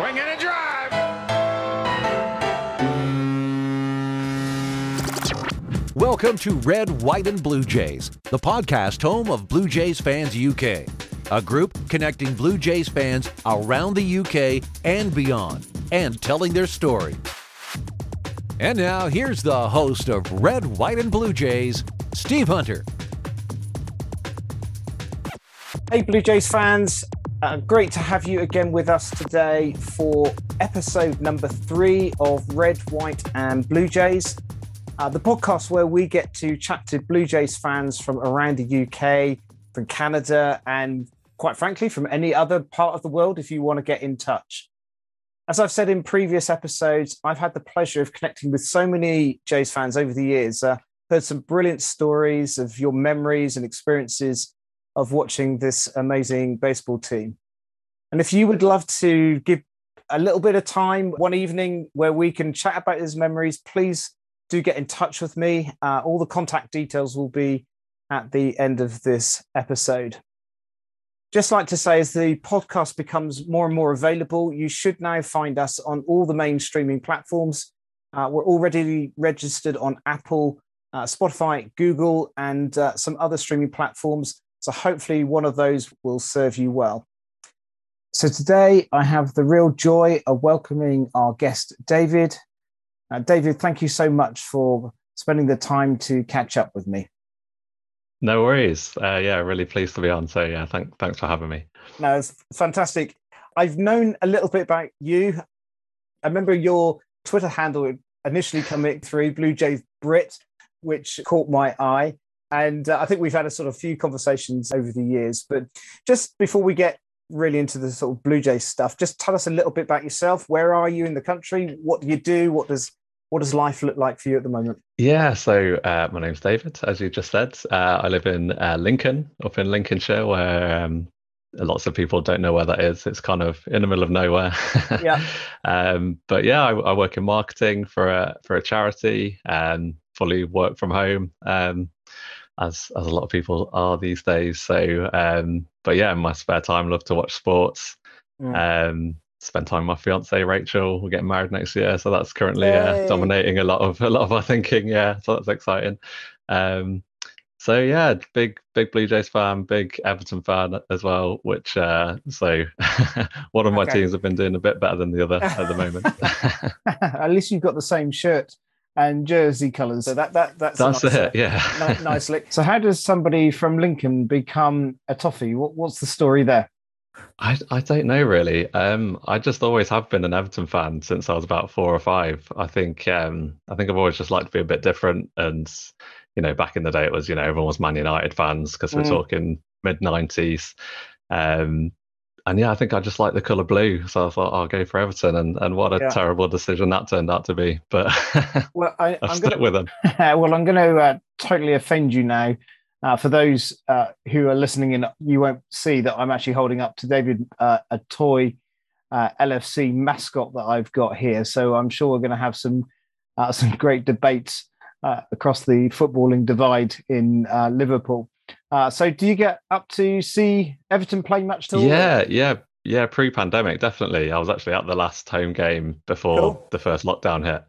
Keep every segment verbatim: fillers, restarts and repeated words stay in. Swing and a drive. Welcome to Red, White and Blue Jays, the podcast home of Blue Jays Fans U K, a group connecting Blue Jays fans around the U K and beyond, and telling their story. And now, here's the host of Red, White and Blue Jays, Steve Hunter. Hey, Blue Jays fans. Uh, great to have you again with us today for episode number three of Red, White and Blue Jays, uh, the podcast where we get to chat to Blue Jays fans from around the U K, from Canada, and quite frankly, from any other part of the world if you want to get in touch. As I've said in previous episodes, I've had the pleasure of connecting with so many Jays fans over the years. Uh, heard some brilliant stories of your memories and experiences of watching this amazing baseball team. And if you would love to give a little bit of time one evening where we can chat about those memories, please do get in touch with me. Uh, all the contact details will be at the end of this episode. Just like to say, as the podcast becomes more and more available, you should now find us on all the main streaming platforms. Uh, we're already registered on Apple, uh, Spotify, Google, and uh, some other streaming platforms. So hopefully one of those will serve you well. So today I have the real joy of welcoming our guest, David. Uh, David, thank you so much for spending the time to catch up with me. No worries. Uh, yeah, really pleased to be on. So yeah, thank, thanks for having me. No, it's fantastic. I've known a little bit about you. I remember your Twitter handle initially coming through, Blue Jays Brit, which caught my eye. And uh, I think we've had a sort of few conversations over the years. But just before we get really into the sort of Blue Jays stuff, just tell us a little bit about yourself. Where are you in the country? What do you do? What does what does life look like for you at the moment? Yeah, so uh, my name's David, as you just said. Uh, I live in uh, Lincoln, up in Lincolnshire, where um, lots of people don't know where that is. It's kind of in the middle of nowhere. Yeah. um, but yeah, I, I work in marketing for a, for a charity and fully work from home. Um, As, as a lot of people are these days. So, um, but yeah, in my spare time, I love to watch sports. Mm. Um, spend time with my fiancée, Rachel. We're getting married next year, so that's currently uh, dominating a lot of a lot of our thinking. Yeah, so that's exciting. Um, so yeah, big big Blue Jays fan, big Everton fan as well. Which uh, so one of my okay. teams have been doing a bit better than the other at the moment. At least you've got the same shirt and jersey colours. So that that that's, that's nice, it. Yeah, n- nicely. So how does somebody from Lincoln become a toffee? What what's the story there? I I don't know really. Um, I just always have been an Everton fan since I was about four or five. I think um, I think I've always just liked to be a bit different. And you know, back in the day, it was you know everyone was Man United fans because we're mm. talking mid nineties. Um, and yeah, I think I just like the colour blue, so I thought I'll go for Everton, and, and what a yeah. terrible decision that turned out to be. But well, I, I've I'm stuck gonna, with them. Well, I'm going to uh, totally offend you now. Uh, for those uh, who are listening in, you won't see that I'm actually holding up to David uh, a toy uh, L F C mascot that I've got here. So I'm sure we're going to have some uh, some great debates uh, across the footballing divide in uh, Liverpool. Uh, so do you get up to see Everton play much till? Yeah, yeah, yeah. Pre-pandemic, definitely. I was actually at the last home game before cool. the first lockdown hit.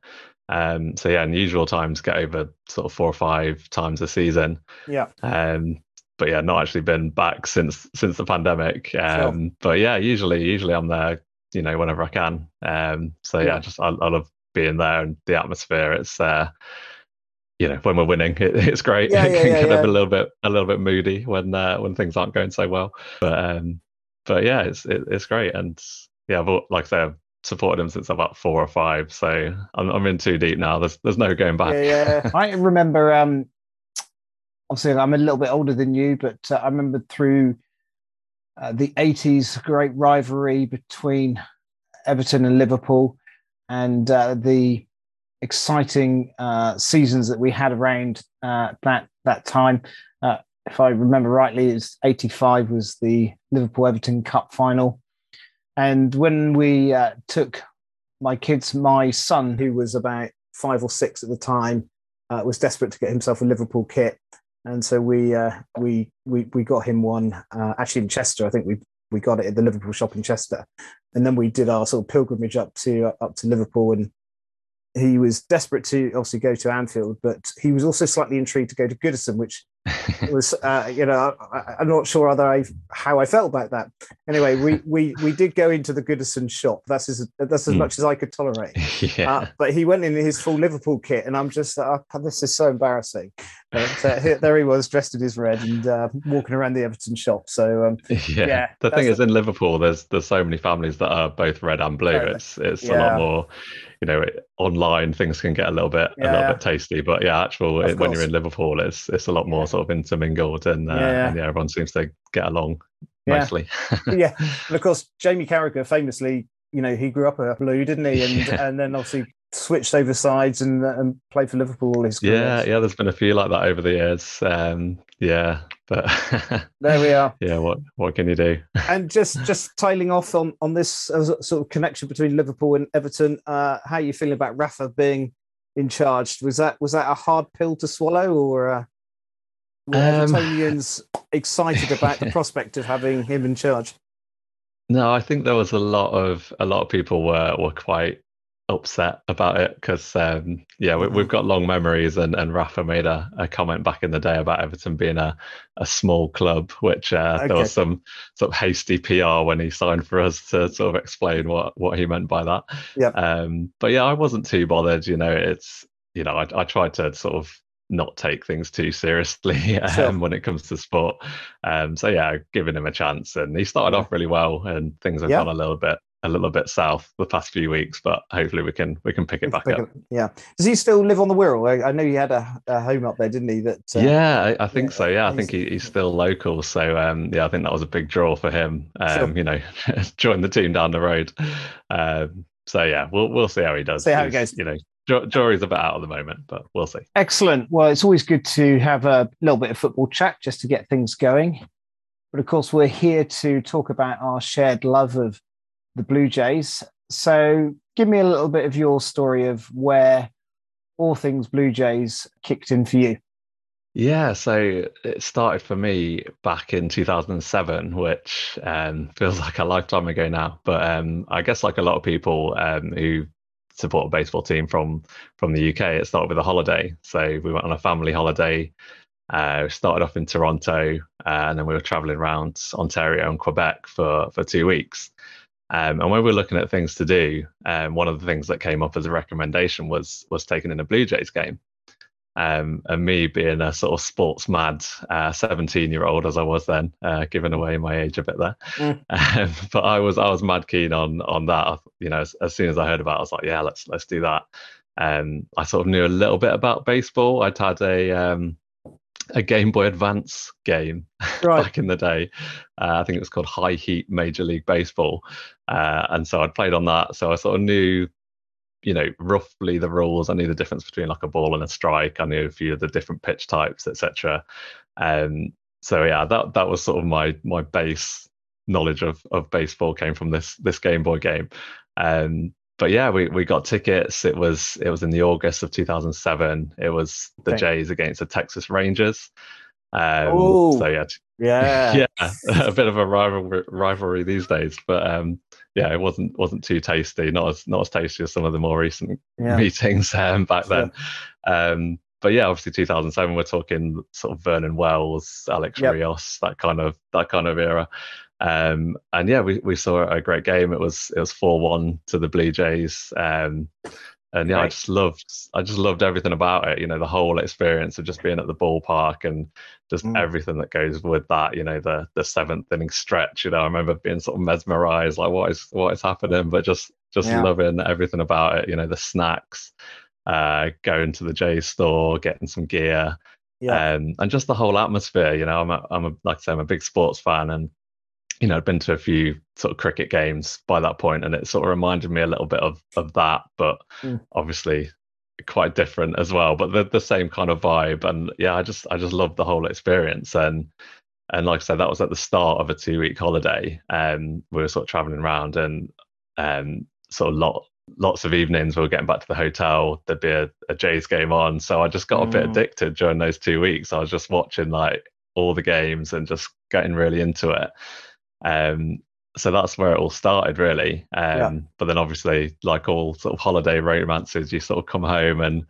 Um, so yeah, unusual times, get over sort of four or five times a season. Yeah. Um, but yeah, not actually been back since since the pandemic. Um, sure. But yeah, usually usually I'm there, you know, whenever I can. Um, so yeah, yeah just I, I love being there and the atmosphere. It's. Uh, You know, when we're winning, it, it's great. Yeah, it can yeah, get yeah. up a little bit, a little bit moody when uh, when things aren't going so well. But um, but yeah, it's it, it's great. And yeah, I've like I say, I've supported him since about four or five. So I'm I'm in too deep now. There's there's no going back. Yeah, yeah. I remember. Um, obviously, I'm a little bit older than you, but uh, I remember through uh, the eighties, great rivalry between Everton and Liverpool, and uh, the. exciting uh, seasons that we had around uh, that that time. Uh, if I remember rightly, it was eighty-five was the Liverpool-Everton Cup final. And when we uh, took my kids, my son, who was about five or six at the time, uh, was desperate to get himself a Liverpool kit. And so we uh, we, we we got him one, uh, actually in Chester. I think we we got it at the Liverpool shop in Chester. And then we did our sort of pilgrimage up to up to Liverpool, and he was desperate to obviously go to Anfield, but he was also slightly intrigued to go to Goodison, which was, uh, you know, I, I'm not sure other I, how I felt about that. Anyway, we we we did go into the Goodison shop. That's as that's as mm. much as I could tolerate. Yeah. Uh, but he went in his full Liverpool kit, and I'm just like, oh, this is so embarrassing. But uh, there he was, dressed in his red and uh, walking around the Everton shop. So um, yeah. yeah, the thing is, the... in Liverpool, there's there's so many families that are both red and blue. Right. It's it's yeah. a lot more. You know, it, online things can get a little bit yeah. a little bit tasty, but yeah, actual it, when you're in Liverpool, it's it's a lot more sort of intermingled, and uh, yeah. and yeah, everyone seems to get along yeah. nicely. yeah, and of course, Jamie Carragher famously, you know, he grew up a blue, didn't he? And yeah. and then obviously switched over sides and and played for Liverpool all his career. Yeah, yeah, there's been a few like that over the years. Um, yeah, but there we are. Yeah, what what can you do? And just just tailing off on on this sort of connection between Liverpool and Everton, uh, how are you feeling about Rafa being in charge? Was that was that a hard pill to swallow, or uh, were um, Evertonians excited about the prospect of having him in charge? No, I think there was a lot of a lot of people were were quite upset about it, because um yeah we, we've got long memories, and and Rafa made a, a comment back in the day about Everton being a a small club, which uh okay. there was some sort of hasty P R when he signed for us to sort of explain what what he meant by that. Yeah um but yeah I wasn't too bothered, you know. It's you know I, I tried to sort of not take things too seriously um, sure. when it comes to sport, um so yeah giving him a chance, and he started off really well, and things have yep. gone a little bit a little bit south the past few weeks, but hopefully we can we can pick it back pick up. It, yeah. Does he still live on the Wirral? I, I know he had a, a home up there, didn't he? That uh, yeah, I, I think yeah, so. Yeah, I think he, he's still local. So um, yeah, I think that was a big draw for him. Um, sure. You know, join the team down the road. Um, so yeah, we'll we'll see how he does. See how it goes. You know, jury's a bit out at the moment, but we'll see. Excellent. Well, it's always good to have a little bit of football chat just to get things going. But of course, we're here to talk about our shared love of the Blue Jays. So give me a little bit of your story of where all things Blue Jays kicked in for you. Yeah, so it started for me back in two thousand seven, which um, feels like a lifetime ago now. But um, I guess like a lot of people um, who support a baseball team from, from the U K, it started with a holiday. So we went on a family holiday. Uh, we started off in Toronto, uh, and then we were travelling around Ontario and Quebec for, for two weeks. Um, and when we were looking at things to do, um, one of the things that came up as a recommendation was was taking in a Blue Jays game. Um, and me being a sort of sports mad uh, seventeen year old as I was then, uh, giving away my age a bit there. Mm. Um, but I was I was mad keen on on that. You know, as, as soon as I heard about it, I was like, yeah, let's let's do that. Um, I sort of knew a little bit about baseball. I'd had a um, a Game Boy Advance game right. back in the day. Uh, I think it was called High Heat Major League Baseball. Uh, and so I'd played on that. So I sort of knew, you know, roughly the rules. I knew the difference between like a ball and a strike. I knew a few of the different pitch types, et cetera. Um, so yeah, that that was sort of my my base knowledge of of baseball came from this this Game Boy game. Um, But yeah, we, we got tickets. It was it was in the August of two thousand seven. It was the okay. Jays against the Texas Rangers. Um, Ooh, so yeah, yeah, yeah, a bit of a rival, rivalry these days. But um, yeah, it wasn't wasn't too tasty. Not as not as tasty as some of the more recent yeah. meetings um, back then. Yeah. Um, but yeah, obviously two thousand seven. We're talking sort of Vernon Wells, Alex yep. Rios, that kind of that kind of era. Um, and yeah, we, we saw a great game. It was it was four one to the Blue Jays, um, and yeah, right. I just loved I just loved everything about it. You know, the whole experience of just being at the ballpark and just mm. everything that goes with that. You know, the the seventh inning stretch. You know, I remember being sort of mesmerised, like what is what is happening, but just just yeah. loving everything about it. You know, the snacks, uh, going to the Jays store, getting some gear, yeah, um, and just the whole atmosphere. You know, I'm a, I'm a, like I say, I'm a big sports fan, and you know, I'd been to a few sort of cricket games by that point, and it sort of reminded me a little bit of of that, but mm. obviously quite different as well. But the the same kind of vibe, and yeah, I just I just loved the whole experience. And and like I said, that was at the start of a two week holiday. Um, we were sort of traveling around, and um, sort of lot lots of evenings we were getting back to the hotel. There'd be a, a Jays game on, so I just got mm. a bit addicted during those two weeks. I was just watching like all the games and just getting really into it. Um, so that's where it all started, really. Um, yeah. But then obviously, like all sort of holiday romances, you sort of come home and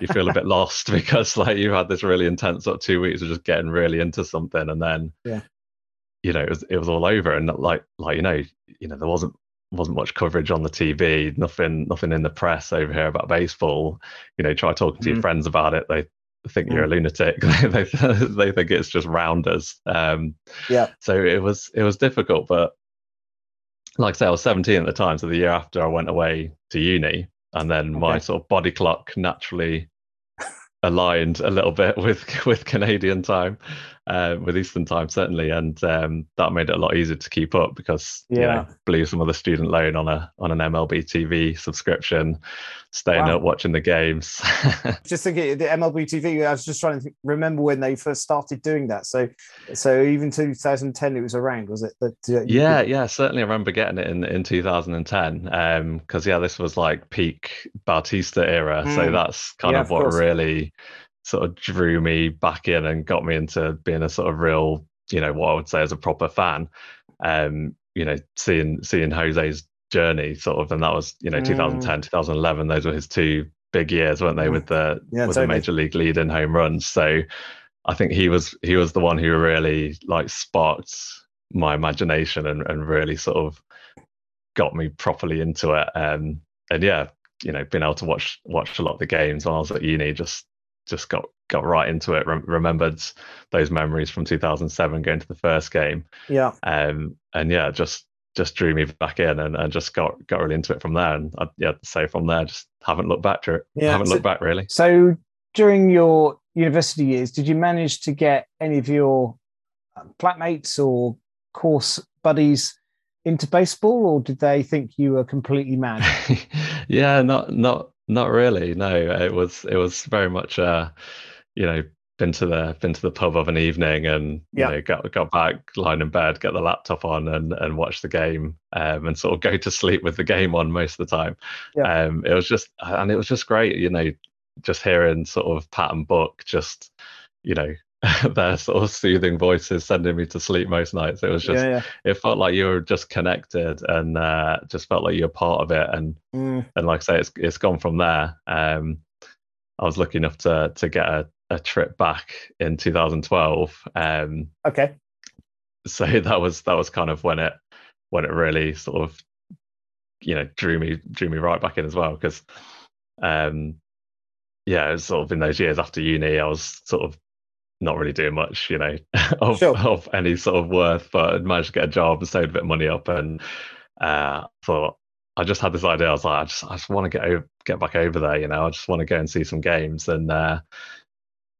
you feel a bit lost because like you had this really intense sort of two weeks of just getting really into something. And then, yeah. you know, it was, it was all over. And like, like, you know, you know, there wasn't, wasn't much coverage on the T V, nothing, nothing in the press over here about baseball. You know, try talking to mm. your friends about it. They think mm. you're a lunatic. they, they think it's just rounders. Um, yeah. So it was, it was difficult, but like I say, I was seventeen at the time. So the year after I went away to uni, and then okay. my sort of body clock naturally aligned a little bit with, with Canadian time, uh, with Eastern time, certainly. And um, that made it a lot easier to keep up because, yeah. you know, blew some of the student loan on a on an M L B T V subscription, staying wow. up, watching the games. Just thinking, the M L B T V, I was just trying to think, remember when they first started doing that. So so even two thousand ten, it was around, was it? That, uh, yeah, could... yeah, certainly I remember getting it in, in two thousand ten because, um, yeah, this was like peak Bautista era. Mm. So that's kind yeah, of what of really... sort of drew me back in and got me into being a sort of real, you know, what I would say as a proper fan. Um, you know, seeing seeing Jose's journey sort of, and that was, you know, mm. two thousand ten, two thousand eleven, those were his two big years, weren't they, with the yeah, with totally. the major league lead in home runs. So I think he was he was the one who really like sparked my imagination and, and really sort of got me properly into it. Um, and yeah, you know, being able to watch watch a lot of the games when I was at uni, just just got got right into it. Rem- remembered those memories from two thousand seven going to the first game, yeah um and yeah just just drew me back in and, and just got got really into it from there. And I, yeah so from there just haven't looked back to it. yeah, haven't so, looked back really. So during your university years, did you manage to get any of your flatmates or course buddies into baseball, or did they think you were completely mad? yeah not not Not really. No, it was it was very much, uh, you know, been to the been to the pub of an evening and yeah. you know, got got back, lying in bed, get the laptop on and and watch the game, um, and sort of go to sleep with the game on most of the time. Yeah. Um, it was just and it was just great, you know, just hearing sort of Pat and Buck, just you know, their sort of soothing voices sending me to sleep most nights. It was just yeah, yeah. it felt like you were just connected and uh, just felt like you're part of it. And mm. and like I say, it's it's gone from there. Um, I was lucky enough to to get a, a trip back in two thousand twelve. Um, okay. So that was that was kind of when it when it really sort of you know drew me drew me right back in as well, because um, yeah, it was sort of in those years after uni, I was sort of not really doing much, you know, of, sure. of any sort of worth, but I managed to get a job and saved a bit of money up. And uh, thought I just had this idea. I was like, I just, I just want to get over, get back over there, you know. I just want to go and see some games. And uh,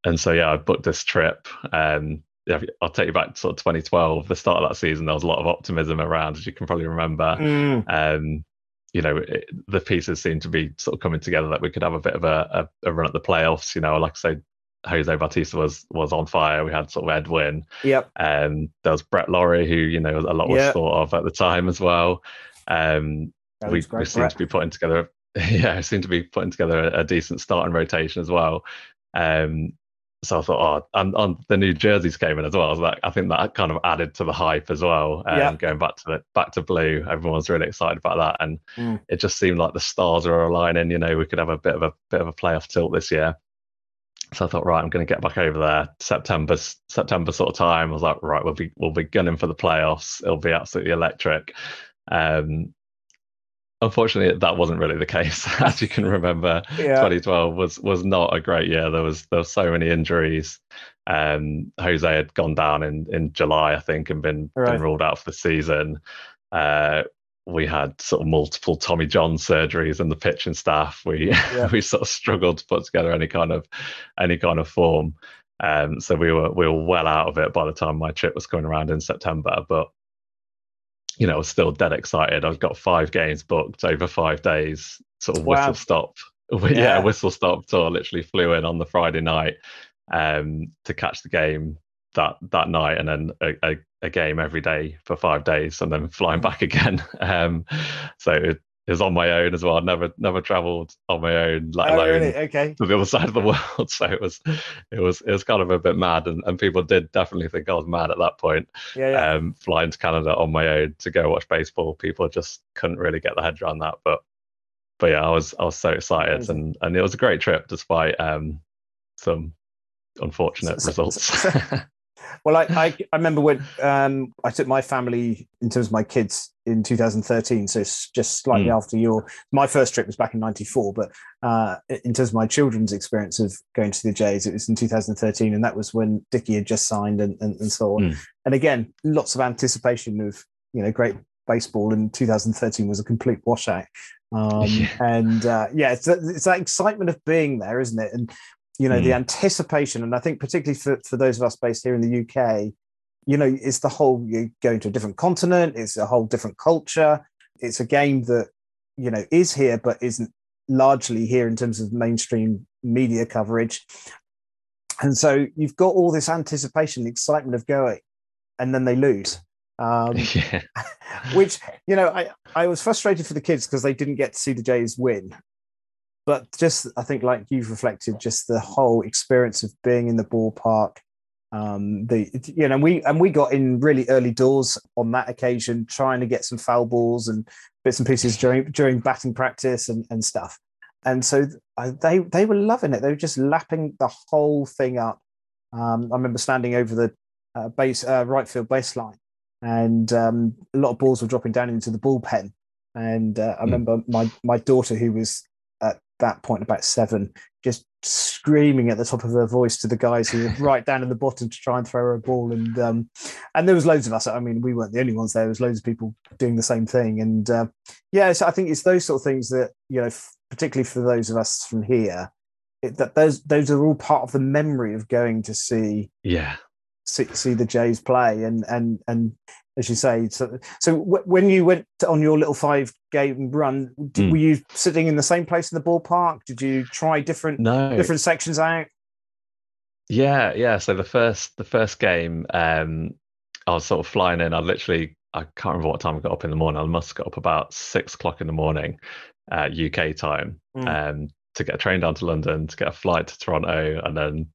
and so yeah, I booked this trip. Um, I'll take you back to sort of twenty twelve, the start of that season. There was a lot of optimism around, as you can probably remember. Mm. Um, you know, it, the pieces seemed to be sort of coming together that we could have a bit of a, a, a run at the playoffs. You know, like I say, Jose Bautista was was on fire. We had sort of Edwin. Yep. Um, there was Brett Laurie, who, you know, a lot was yep. thought of at the time as well. Um, we, we seemed to be putting together, yeah, seemed to be putting together a, a decent starting rotation as well. Um, so I thought, oh, and, and the new jerseys came in as well. So that, I think that kind of added to the hype as well. Um, yep. Going back to the, back to blue, everyone was really excited about that, and mm. it just seemed like the stars were aligning. You know, we could have a bit of a bit of a playoff tilt this year. So I thought, right, I'm going to get back over there. September, September sort of time. I was like, right, we'll be we'll be gunning for the playoffs. It'll be absolutely electric. Um, unfortunately, that wasn't really the case, as you can remember. Yeah. twenty twelve was was not a great year. There was there were so many injuries. Um, Jose had gone down in, in July, I think, and been, right. been ruled out for the season. Uh, we had sort of multiple Tommy John surgeries and the pitching staff. We yeah. we sort of struggled to put together any kind of any kind of form. Um, so we were we were well out of it by the time my trip was coming around in September. But you know, I was still dead excited. I've got five games booked over five days. Sort of wow. whistle stop, yeah. yeah, whistle stop tour. Literally flew in on the Friday night um, to catch the game that that night, and then a, a a game every day for five days and then flying back again. Um, so it, It was on my own as well. I'd never never travelled on my own, let oh, alone really? okay. to the other side of the world. So it was it was it was kind of a bit mad, and, and people did definitely think I was mad at that point. Yeah, yeah. Um, flying to Canada on my own to go watch baseball, people just couldn't really get their head around that. But but yeah, I was I was so excited, mm-hmm. and and it was a great trip despite um some unfortunate so, results. So, so. Well, I, I I remember when um, I took my family, in terms of my kids, in two thousand thirteen. So just slightly mm. after your, my first trip was back in ninety-four. But uh, in terms of my children's experience of going to the Jays, it was in two thousand thirteen, and that was when Dickey had just signed, and and, and so on. Mm. And again, lots of anticipation of, you know, great baseball, and two thousand thirteen was a complete washout. Um, yeah. And uh, yeah, it's, it's that excitement of being there, isn't it? And you know, mm. the anticipation, and I think particularly for, for those of us based here in the U K, you know, it's the whole, you go to a different continent, it's a whole different culture. It's a game that, you know, is here, but isn't largely here in terms of mainstream media coverage. And so you've got all this anticipation, excitement of going, and then they lose. Um, yeah. Which, you know, I, I was frustrated for the kids because they didn't get to see the Jays win. But just, I think, like you've reflected, just the whole experience of being in the ballpark. Um, the you know, we and we got in really early doors on that occasion, trying to get some foul balls and bits and pieces during during batting practice and, and stuff. And so I, they they were loving it. They were just lapping the whole thing up. Um, I remember standing over the uh, base uh, right field baseline, and um, a lot of balls were dropping down into the bullpen. And uh, I remember mm. my my daughter, who was that point about seven, just screaming at the top of her voice to the guys who were right down in the bottom to try and throw her a ball. And um, and there was loads of us. I mean, we weren't the only ones there. There was loads of people doing the same thing. And uh, yeah, so I think it's those sort of things that, you know, f- particularly for those of us from here, it, that those those are all part of the memory of going to see yeah see, see the Jays play. And and and as you say, so, so w- when you went on your little five-game run, did, mm. were you sitting in the same place in the ballpark? Did you try different no. different sections out? Yeah, yeah. So the first the first game, um, I was sort of flying in. I literally, I can't remember what time I got up in the morning. I must have got up about six o'clock in the morning, uh, U K time, mm. um, to get a train down to London, to get a flight to Toronto, and then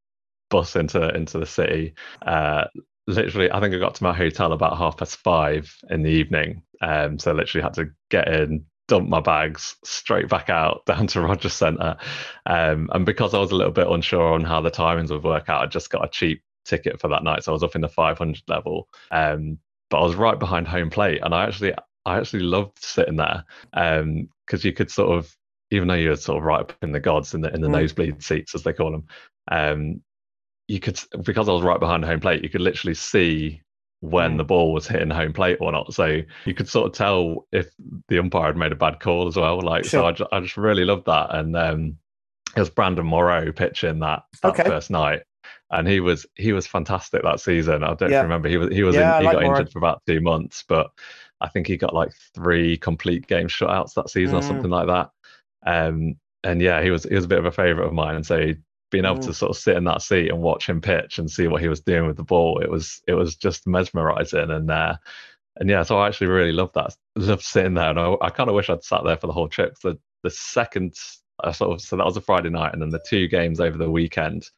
bus into into the city. Uh, Literally, I think I got to my hotel about half past five in the evening. Um, so I literally had to get in, dump my bags, straight back out down to Rogers Centre. Um, and because I was a little bit unsure on how the timings would work out, I just got a cheap ticket for that night. So I was up in the five hundred level, um, but I was right behind home plate. And I actually, I actually loved sitting there because um, you could sort of, even though you were sort of right up in the gods in the in the mm. nosebleed seats, as they call them. Um, You could, because I was right behind home plate, you could literally see when the ball was hitting home plate or not. So you could sort of tell if the umpire had made a bad call as well. Like, sure. so I just, I just really loved that. And um, it was Brandon Morrow pitching that, that okay. first night, and he was he was fantastic that season. I don't yeah. remember he was he was yeah, in, he like got Morrow. injured for about two months, but I think he got like three complete game shutouts that season mm. or something like that. Um, and yeah, he was he was a bit of a favourite of mine, and so. He, being able mm. to sort of sit in that seat and watch him pitch and see what he was doing with the ball, it was it was just mesmerising. And uh, and yeah, so I actually really loved that. Loved sitting there, and I, I kind of wish I'd sat there for the whole trip. So the the second I sort of so that was a Friday night, and then the two games over the weekend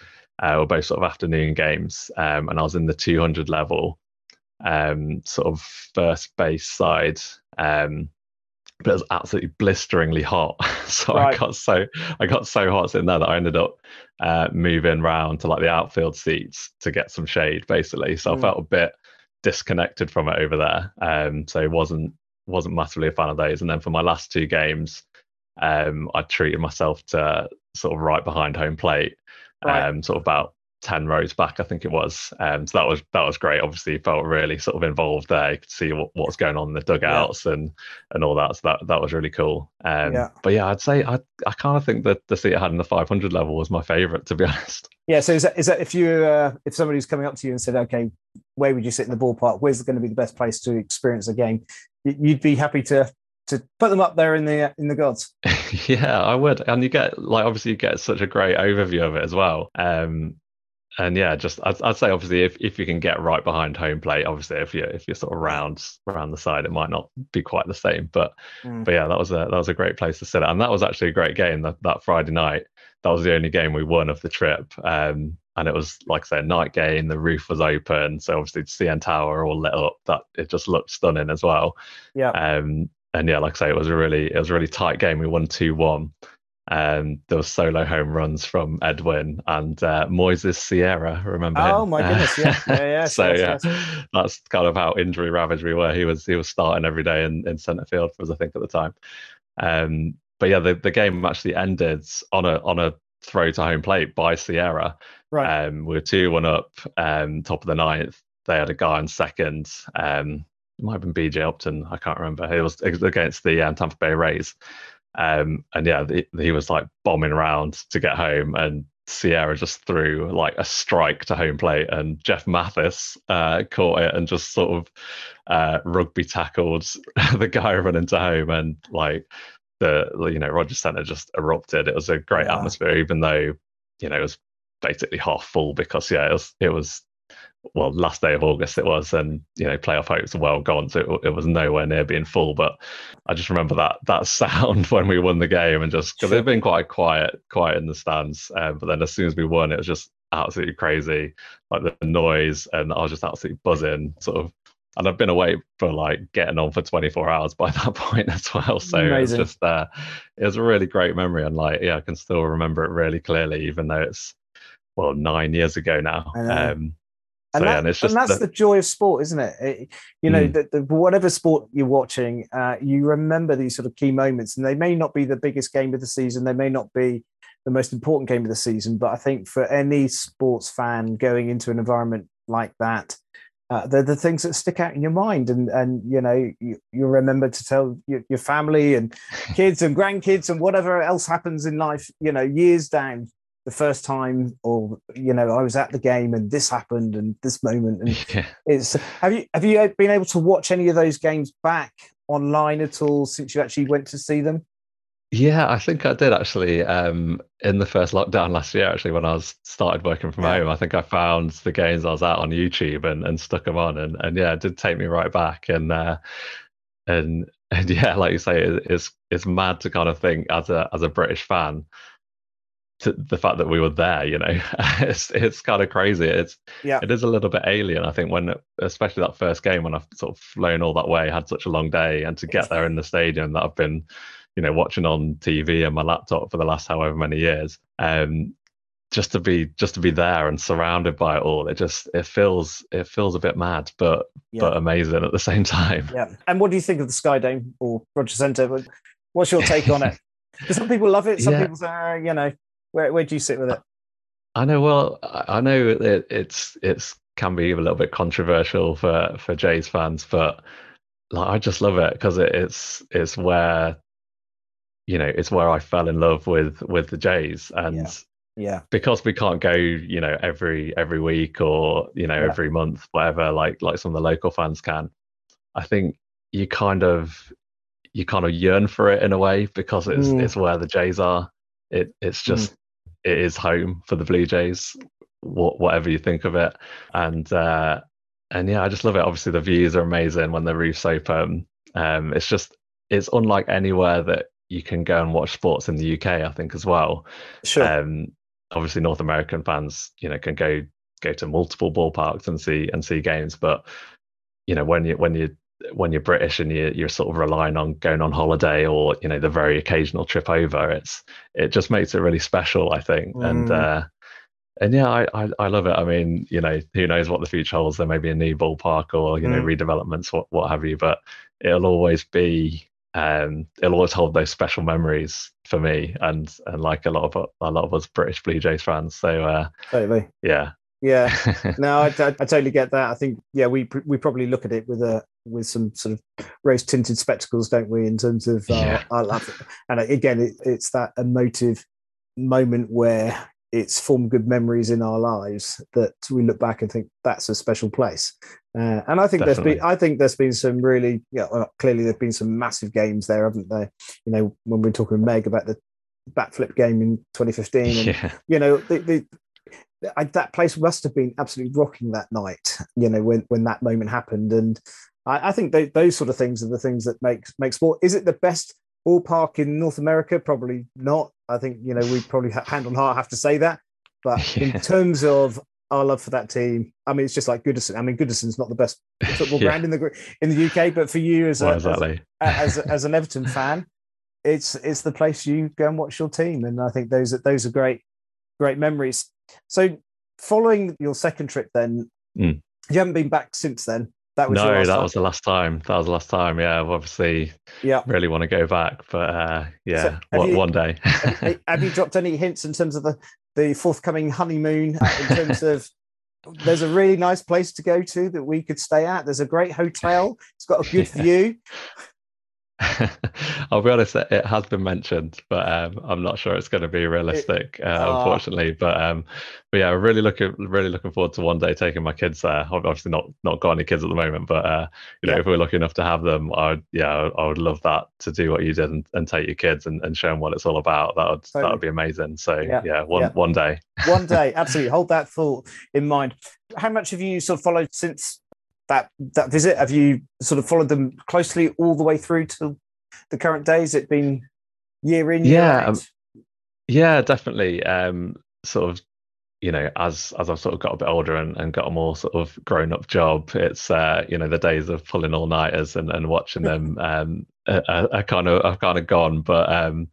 uh, were both sort of afternoon games, um, and I was in the two hundred level, um, sort of first base side. Um, But it was absolutely blisteringly hot, so right. I got so I got so hot sitting there that I ended up uh, moving round to like the outfield seats to get some shade, basically. So mm. I felt a bit disconnected from it over there. Um, so wasn't wasn't massively a fan of those. And then for my last two games, um, I treated myself to sort of right behind home plate, right. um, sort of about ten rows back, I think it was. Um, so that was that was great. Obviously, felt really sort of involved there. You could see what, what was going on in the dugouts yeah. and and all that. So that that was really cool. Um, yeah. But yeah, I'd say I I kind of think that the seat I had in the five hundred level was my favourite, to be honest. Yeah. So is that, is that if you uh, if somebody's coming up to you and said, okay, where would you sit in the ballpark? Where's going to be the best place to experience a game? You'd be happy to. to put them up there in the in the gods. Yeah, I would. And you get like obviously you get such a great overview of it as well. Um, And yeah, just I'd, I'd say obviously if, if you can get right behind home plate, obviously if you if you're sort of round around the side, it might not be quite the same. But mm. but yeah, that was a that was a great place to sit at, and that was actually a great game that, that Friday night. That was the only game we won of the trip, um, and it was like I said, a night game. The roof was open, so obviously the C N Tower all lit up. That it just looked stunning as well. Yeah. Um, and yeah, like I say, it was a really it was a really tight game. We won two one. Um, there was solo home runs from Edwin and uh, Moises Sierra. Remember him? Oh my goodness! Yeah, yeah, yeah. So yes, yeah, yes. That's kind of how injury ravaged we were. He was he was starting every day in, in centre field for us, I think, at the time. Um, but yeah, the, the game actually ended on a on a throw to home plate by Sierra. Right. Um, we were two one up, um, top of the ninth. They had a guy on second. Um, it might have been B J Upton. I can't remember. It was against the um, Tampa Bay Rays. Um, and yeah, the, he was like bombing around to get home, and Sierra just threw like a strike to home plate, and Jeff Mathis uh, caught it and just sort of uh, rugby tackled the guy running to home, and like the you know Rogers Centre just erupted. It was a great yeah. atmosphere, even though you know it was basically half full because yeah, it was it was well last day of August it was, and you know playoff hopes were well gone, so it, it was nowhere near being full. But I just remember that that sound when we won the game, and just because it had been quite quiet quiet in the stands, um, but then as soon as we won, it was just absolutely crazy, like the noise, and I was just absolutely buzzing sort of. And I've been awake for like getting on for twenty-four hours by that point as well, so it's just uh it was a really great memory, and like yeah I can still remember it really clearly, even though it's well nine years ago now. um And, so, that, yeah, and, it's just and that's the, the joy of sport, isn't it? it you know, mm. the, the, whatever sport you're watching, uh, you remember these sort of key moments, and they may not be the biggest game of the season. They may not be the most important game of the season, but I think for any sports fan going into an environment like that, uh, they're the things that stick out in your mind. And, and you know, you, you remember to tell your, your family and kids and grandkids and whatever else happens in life, you know, years down. The first time, or you know, I was at the game and this happened and this moment. And yeah. it's have you have you been able to watch any of those games back online at all since you actually went to see them? Yeah, I think I did actually. Um, in the first lockdown last year, actually, when I was started working from yeah. home, I think I found the games I was at on YouTube and and stuck them on, and and yeah, it did take me right back. And uh, and and yeah, like you say, it, it's it's mad to kind of think as a as a British fan. To the fact that we were there, you know, it's it's kind of crazy. It's yeah. it is a little bit alien, I think, when especially that first game when I've sort of flown all that way, had such a long day, and to get there in the stadium that I've been, you know, watching on T V and my laptop for the last however many years, um, just to be just to be there and surrounded by it all, it just it feels it feels a bit mad, but yeah. but amazing at the same time. Yeah. And what do you think of the Skydome or Rogers Centre? What's your take on it? Because some people love it, some yeah. people say, uh, you know. Where where do you sit with it? I know. Well, I know it, it's it's can be a little bit controversial for, for Jays fans, but like I just love it because it, it's it's where you know it's where I fell in love with with the Jays, and yeah, yeah. because we can't go you know every every week or you know yeah. every month, whatever, like like some of the local fans can. I think you kind of you kind of yearn for it in a way because it's mm. it's where the Jays are. It it's just mm. it is home for the Blue Jays, wh- whatever you think of it, and uh, and yeah, I just love it. Obviously, the views are amazing when the roof's open. Um, it's just it's unlike anywhere that you can go and watch sports in the U K, I think, as well. Sure. Um, obviously, North American fans, you know, can go go to multiple ballparks and see and see games, but you know, when you when you when you're British and you, you're sort of relying on going on holiday or, you know, the very occasional trip over, it's, it just makes it really special, I think. Mm. And, uh, and yeah, I, I, I love it. I mean, you know, who knows what the future holds. There may be a new ballpark or, you mm. know, redevelopments, what, what have you, but it'll always be, um, it'll always hold those special memories for me. And, and like a lot of, a lot of us British Blue Jays fans. So, uh, totally. yeah. Yeah, no, I, I, I totally get that. I think, yeah, we we probably look at it with a with some sort of rose-tinted spectacles, don't we? In terms of, uh, yeah. I love it. And again, it, it's that emotive moment where it's formed good memories in our lives that we look back and think that's a special place. Uh, and I think Definitely. there's been, I think there's been some really, yeah, well, clearly there've been some massive games there, haven't there? You know, when we were talking with Meg about the backflip game in twenty fifteen, and yeah. you know the. the I, that place must have been absolutely rocking that night, you know, when, when that moment happened. And I, I think they, those sort of things are the things that make, make sport. Is it the best ballpark in North America? Probably not. I think, you know, we probably hand on heart have to say that. But yeah. in terms of our love for that team, I mean, it's just like Goodison. I mean, Goodison's not the best football yeah. brand in the in the U K, but for you as well, a, exactly. as, as as an Everton fan, it's it's the place you go and watch your team. And I think those those are great great memories. So, following your second trip, then mm. you haven't been back since then. That was no, your last that time. was the last time. That was the last time. Yeah, I've obviously, yeah, really want to go back, but uh, yeah, so one, you, one day. have, have you dropped any hints in terms of the? the forthcoming honeymoon in terms of there's a really nice place to go to that we could stay at. There's a great hotel. It's got a good yeah. view. I'll be honest, it has been mentioned, but um, I'm not sure it's going to be realistic, it, uh, oh. unfortunately. But um, but yeah, I'm really looking, really looking forward to one day taking my kids there. I've obviously not not got any kids at the moment, but uh, you know, yeah. if we're lucky enough to have them, I would, yeah, I would love that to do what you did and, and take your kids and, and show them what it's all about. That would totally. that would be amazing. So yeah, yeah one yeah. one day, one day, absolutely. Hold that thought in mind. How much have you sort of followed since that that visit? Have you sort of followed them closely all the way through to the current day? Has it been year in, year yeah, out? Um, yeah, definitely. Um, sort of, you know, as as I've sort of got a bit older and, and got a more sort of grown up job, it's uh, you know, the days of pulling all nighters and, and watching them um, are, are kind of are kind of gone. But um,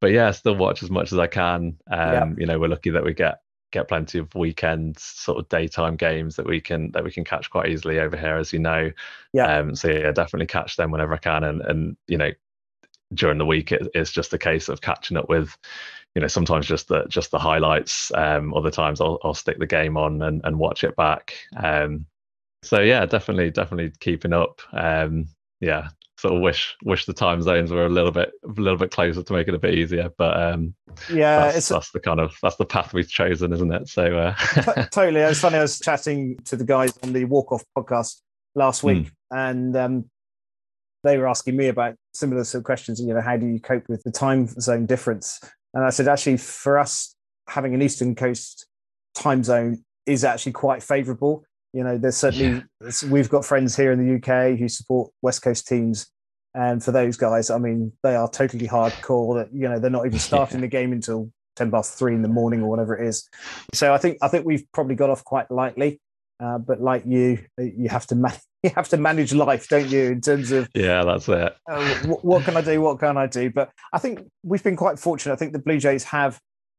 but yeah, I still watch as much as I can. Um, yeah. You know, we're lucky that we get. get plenty of weekend sort of daytime games that we can that we can catch quite easily over here, as you know. Yeah. Um, so yeah, definitely catch them whenever I can, and and you know, during the week it, it's just a case of catching up with, you know, sometimes just the just the highlights. Um, other times I'll I'll stick the game on and, and watch it back. Um, so yeah, definitely definitely keeping up. Um, yeah, sort of wish wish the time zones were a little bit a little bit closer to make it a bit easier, but um yeah that's, it's, that's the kind of that's the path we've chosen, isn't it? So uh t- totally it's funny, I was chatting to the guys on the Walk Off podcast last week, mm. and um they were asking me about similar sort of questions, you know, how do you cope with the time zone difference? And I said, actually for us, having an Eastern Coast time zone is actually quite favourable. You know, there's certainly, yeah. we've got friends here in the U K who support West Coast teams. And for those guys, I mean, they are totally hardcore. You know, they're not even starting yeah. the game until ten past three in the morning or whatever it is. So I think I think we've probably got off quite lightly. Uh, but like you, you have to man- you have to manage life, don't you? In terms of yeah, that's it. uh, w- what can I do? What can I do? But I think we've been quite fortunate. I think the Blue Jays have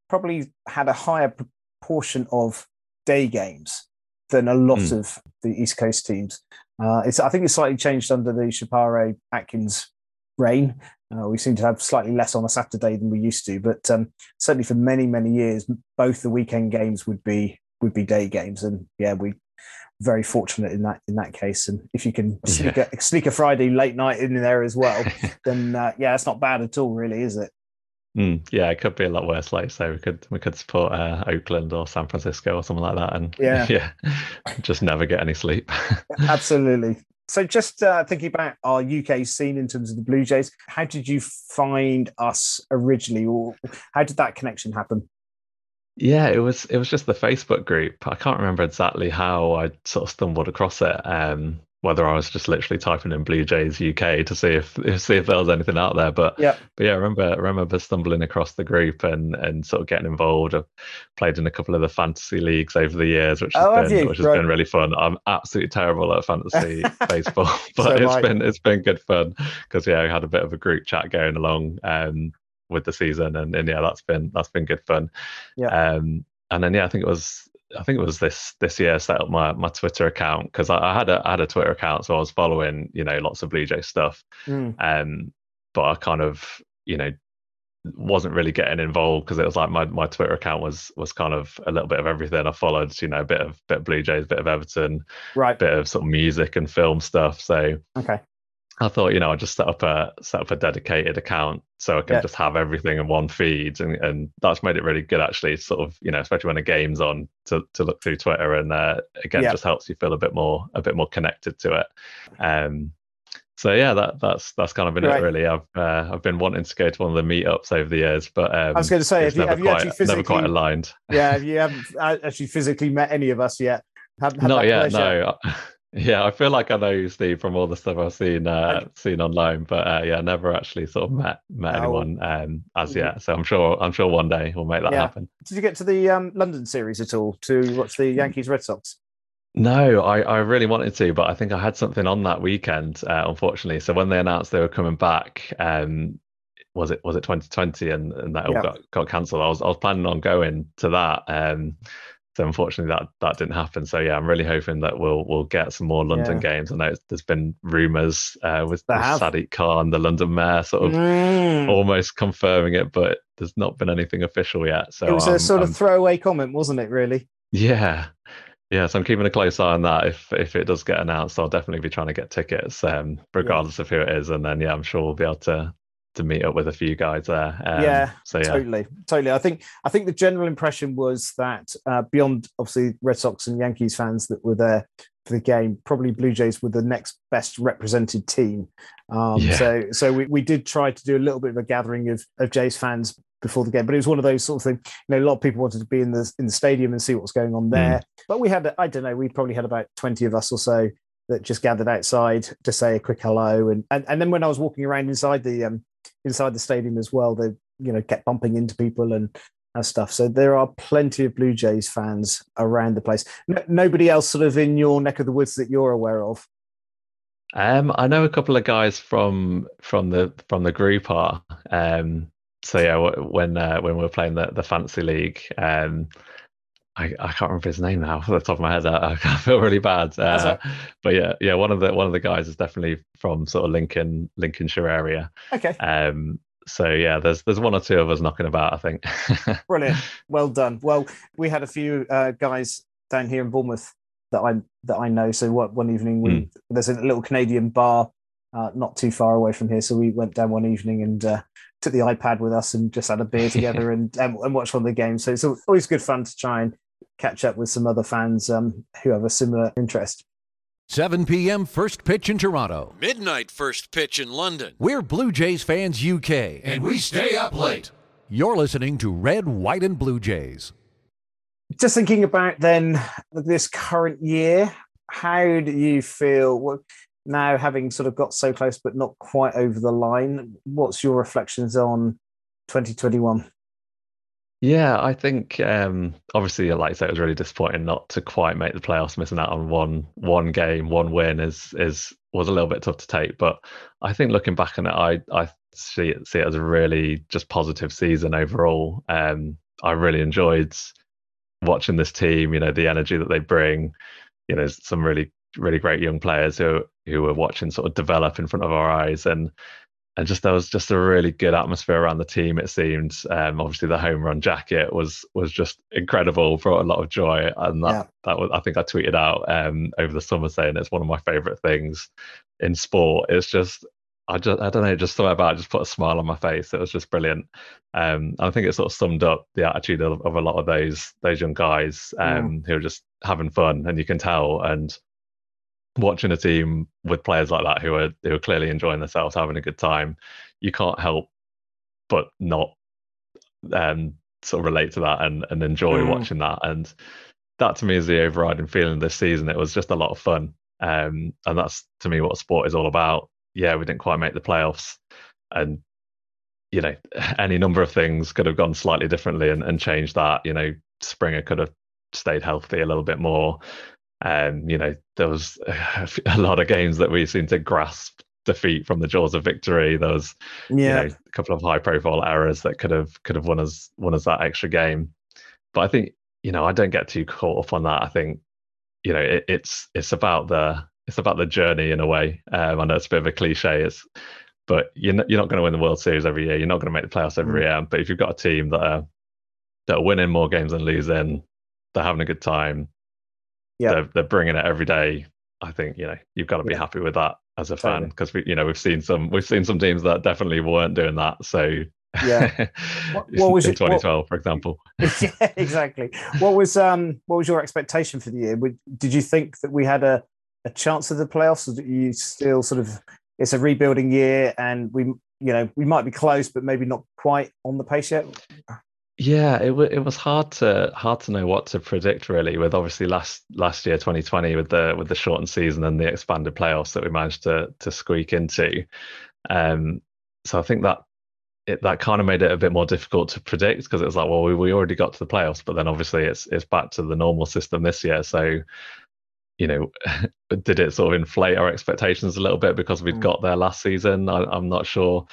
probably had a higher proportion of day games than a lot mm. of the East Coast teams. Uh, it's, I think it's slightly changed under the Shapiro-Atkins reign. Uh, we seem to have slightly less on a Saturday than we used to, but um, certainly for many, many years, both the weekend games would be would be day games. And yeah, we're very fortunate in that in that case. And if you can sneak, yeah. a, sneak a Friday late night in there as well, then uh, yeah, it's not bad at all, really, is it? Mm, yeah, it could be a lot worse. Like, so we could we could support uh, Oakland or San Francisco or something like that, and yeah, yeah just never get any sleep. Absolutely. So, just uh, thinking about our U K scene in terms of the Blue Jays, how did you find us originally, or how did that connection happen? Yeah, it was it was just the Facebook group. I can't remember exactly how I sort of stumbled across it. Um, whether I was just literally typing in Blue Jays U K to see if see if there was anything out there, but yeah, but yeah, I remember I remember stumbling across the group and and sort of getting involved. I've played in a couple of the fantasy leagues over the years, which has, oh, been, which has been really fun. I'm absolutely terrible at fantasy baseball, but so it's right. been it's been good fun because yeah, I had a bit of a group chat going along um, with the season, and, and yeah, that's been that's been good fun. Yeah, um, and then yeah, I think it was. I think it was this this year I set up my, my Twitter account because I, I had a I had a Twitter account, so I was following, you know, lots of Blue Jay stuff, mm. um, but I kind of, you know, wasn't really getting involved because it was like my, my Twitter account was was kind of a little bit of everything. I followed, you know, a bit of bit of Blue Jays, bit of Everton, right, bit of sort of music and film stuff. So okay. I thought, you know, I'll just set up a set up a dedicated account so I can yeah. just have everything in one feed, and, and that's made it really good actually. Sort of, you know, especially when a game's on, to, to look through Twitter, and uh, again, yeah. just helps you feel a bit more a bit more connected to it. Um, So yeah, that that's that's kind of been right. it really. I've uh, I've been wanting to go to one of the meetups over the years, but um, I was going to say, have you, have quite, you actually physically never quite aligned? Yeah, have you haven't actually physically met any of us yet? Haven't had Not that yet. Pleasure. No. Yeah, I feel like I know you, Steve, from all the stuff I've seen uh, okay. seen online, but uh, yeah, never actually sort of met met oh. anyone um, as yet. So I'm sure I'm sure one day we'll make that yeah. happen. Did you get to the um, London series at all to watch the Yankees Red Sox? No, I, I really wanted to, but I think I had something on that weekend, uh, unfortunately. So when they announced they were coming back, um, was it was it twenty twenty, and, and that all yeah. got, got cancelled. I was I was planning on going to that. Um, So unfortunately, that that didn't happen. So yeah, I'm really hoping that we'll we'll get some more London yeah. games. I know it's, there's been rumours uh, with, with Sadiq Khan, the London mayor, sort of mm. almost confirming it, but there's not been anything official yet. So it was um, a sort of um, throwaway comment, wasn't it? Really? Yeah, yeah. So I'm keeping a close eye on that. If if it does get announced, I'll definitely be trying to get tickets, um, regardless yeah. of who it is. And then yeah, I'm sure we'll be able to. to meet up with a few guys there. Um, yeah, so, yeah, totally, totally. I think I think the general impression was that uh, beyond, obviously, Red Sox and Yankees fans that were there for the game, probably Blue Jays were the next best represented team. Um, yeah. So so we, we did try to do a little bit of a gathering of, of Jays fans before the game, but it was one of those sort of things, you know, a lot of people wanted to be in the in the stadium and see what was going on there. Mm. But we had, I don't know, we probably had about twenty of us or so that just gathered outside to say a quick hello. And and, and then when I was walking around inside the um, inside the stadium as well, they you know kept bumping into people and, and stuff. So there are plenty of Blue Jays fans around the place. No, nobody else sort of in your neck of the woods that you're aware of? Um, I know a couple of guys from from the from the group are. Um, so yeah, when uh, when we were playing the the Fancy League, um, I, I can't remember his name now off the top of my head. I, I feel really bad. Uh, but yeah, yeah, one of the one of the guys is definitely from sort of Lincoln, Lincolnshire area. Okay. Um. So yeah, there's there's one or two of us knocking about, I think. Brilliant. Well done. Well, we had a few uh, guys down here in Bournemouth that I that I know. So what, one evening we mm. there's a little Canadian bar uh, not too far away from here. So we went down one evening and. Uh, took the iPad with us and just had a beer together and, and and watched one of the games. So it's always good fun to try and catch up with some other fans um, who have a similar interest. seven p.m. first pitch in Toronto. Midnight first pitch in London. We're Blue Jays Fans U K. And we stay up late. You're listening to Red, White and Blue Jays. Just thinking about then this current year, how do you feel... What, now, having sort of got so close but not quite over the line, what's your reflections on twenty twenty-one? Yeah, I think um, obviously, like I said, it was really disappointing not to quite make the playoffs. Missing out on one one game, one win is is was a little bit tough to take. But I think looking back on it, I I see it see it as a really just positive season overall. Um, I really enjoyed watching this team. You know, the energy that they bring. You know, some really. really great young players who who were watching sort of develop in front of our eyes, and and just there was just a really good atmosphere around the team, it seemed. Um obviously the home run jacket was was just incredible, brought a lot of joy, and that yeah. that was, I think I tweeted out um over the summer saying it's one of my favorite things in sport. It's just I just I don't know just something about it just put a smile on my face. It was just brilliant. Um I think it sort of summed up the attitude of, of a lot of those those young guys um mm. who are just having fun, and you can tell, and watching a team with players like that who are who are clearly enjoying themselves, having a good time, you can't help but not um, sort of relate to that and, and enjoy mm. watching that. And that to me is the overriding feeling this season. It was just a lot of fun. Um, and that's to me what sport is all about. Yeah, we didn't quite make the playoffs, and you know, any number of things could have gone slightly differently and, and changed that. You know, Springer could have stayed healthy a little bit more. Um, you know, there was a lot of games that we seemed to grasp defeat from the jaws of victory. There was, yeah. you know, a couple of high-profile errors that could have could have won us won us that extra game. But I think, you know, I don't get too caught up on that. I think, you know, it, it's it's about the it's about the journey in a way. Um, I know it's a bit of a cliche, it's, but you're not, you're not going to win the World Series every year. You're not going to make the playoffs every mm-hmm. year. But if you've got a team that are that are winning more games than losing, they're having a good time. Yeah, they're, they're bringing it every day. I think, you know, you've got to be yeah. happy with that as a fan, because totally. we, you know, we've seen some we've seen some teams that definitely weren't doing that. So yeah, what, what was in it, twenty twelve, what, for example? Yeah, exactly. What was um what was your expectation for the year? Did you think that we had a, a chance of the playoffs, or did you still sort of it's a rebuilding year, and we, you know, we might be close, but maybe not quite on the pace yet. Yeah, it w- it was hard to hard to know what to predict, really, with obviously last last year, twenty twenty, with the with the shortened season and the expanded playoffs that we managed to to squeak into. Um, so I think that it, that kind of made it a bit more difficult to predict, because it was like, well, we, we already got to the playoffs, but then obviously it's it's back to the normal system this year. So, you know, did it sort of inflate our expectations a little bit because we'd mm. got there last season? I, I'm not sure.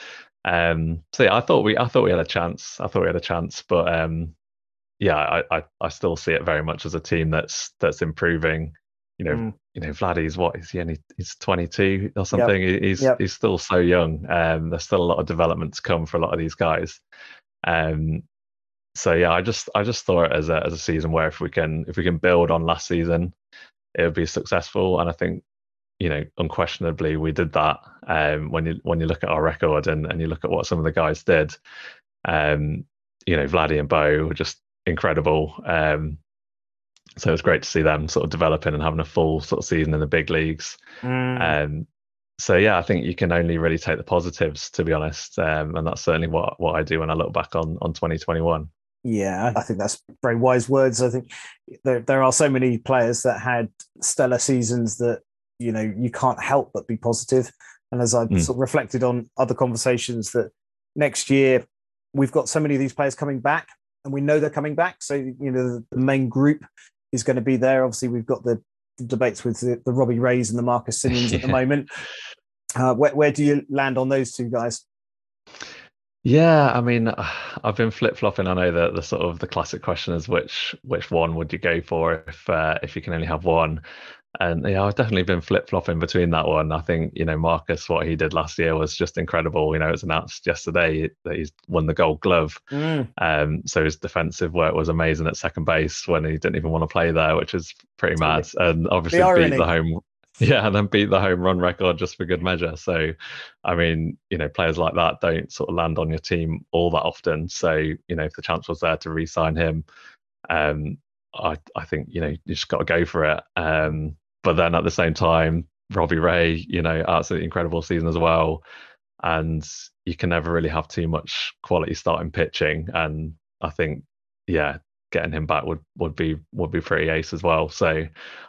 Um, so yeah, I thought we, I thought we had a chance. I thought we had a chance, but um, yeah, I, I, I still see it very much as a team that's that's improving. You know, mm. you know, Vladdy's what is he? Only, he's twenty-two or something. Yep. He's yep. he's still so young. Um, there's still a lot of development to come for a lot of these guys. Um, so yeah, I just I just saw it as a as a season where if we can if we can build on last season, it would be successful, and I think, you know, unquestionably we did that. Um, when you when you look at our record and, and you look at what some of the guys did, um, you know, Vladdy and Bo were just incredible. Um, so it's great to see them sort of developing and having a full sort of season in the big leagues. Mm. Um, so yeah, I think you can only really take the positives, to be honest. Um, and that's certainly what what I do when I look back on on twenty twenty-one. Yeah, I think that's very wise words. I think there there are so many players that had stellar seasons that, you know, you can't help but be positive. And as I mm. sort of reflected on other conversations, that next year we've got so many of these players coming back, and we know they're coming back. So, you know, the main group is going to be there. Obviously, we've got the, the debates with the, the Robbie Rays and the Marcus Simmons yeah. at the moment. Uh, where, where do you land on those two guys? Yeah, I mean, I've been flip-flopping. I know that the sort of the classic question is which which one would you go for if uh, if you can only have one. And yeah, I've definitely been flip-flopping between that one. I think, you know, Marcus, what he did last year was just incredible. You know, it was announced yesterday that he's won the Gold Glove. Mm. Um, so his defensive work was amazing at second base when he didn't even want to play there, which is pretty mad. And obviously the beat the home, yeah, and then beat the home run record just for good measure. So, I mean, you know, players like that don't sort of land on your team all that often. So, you know, if the chance was there to re-sign him, um, I, I think, you know, you just got to go for it. Um, But then at the same time, Robbie Ray, you know, absolutely incredible season as well. And you can never really have too much quality starting pitching. And I think, yeah, getting him back would, would be would be pretty ace as well. So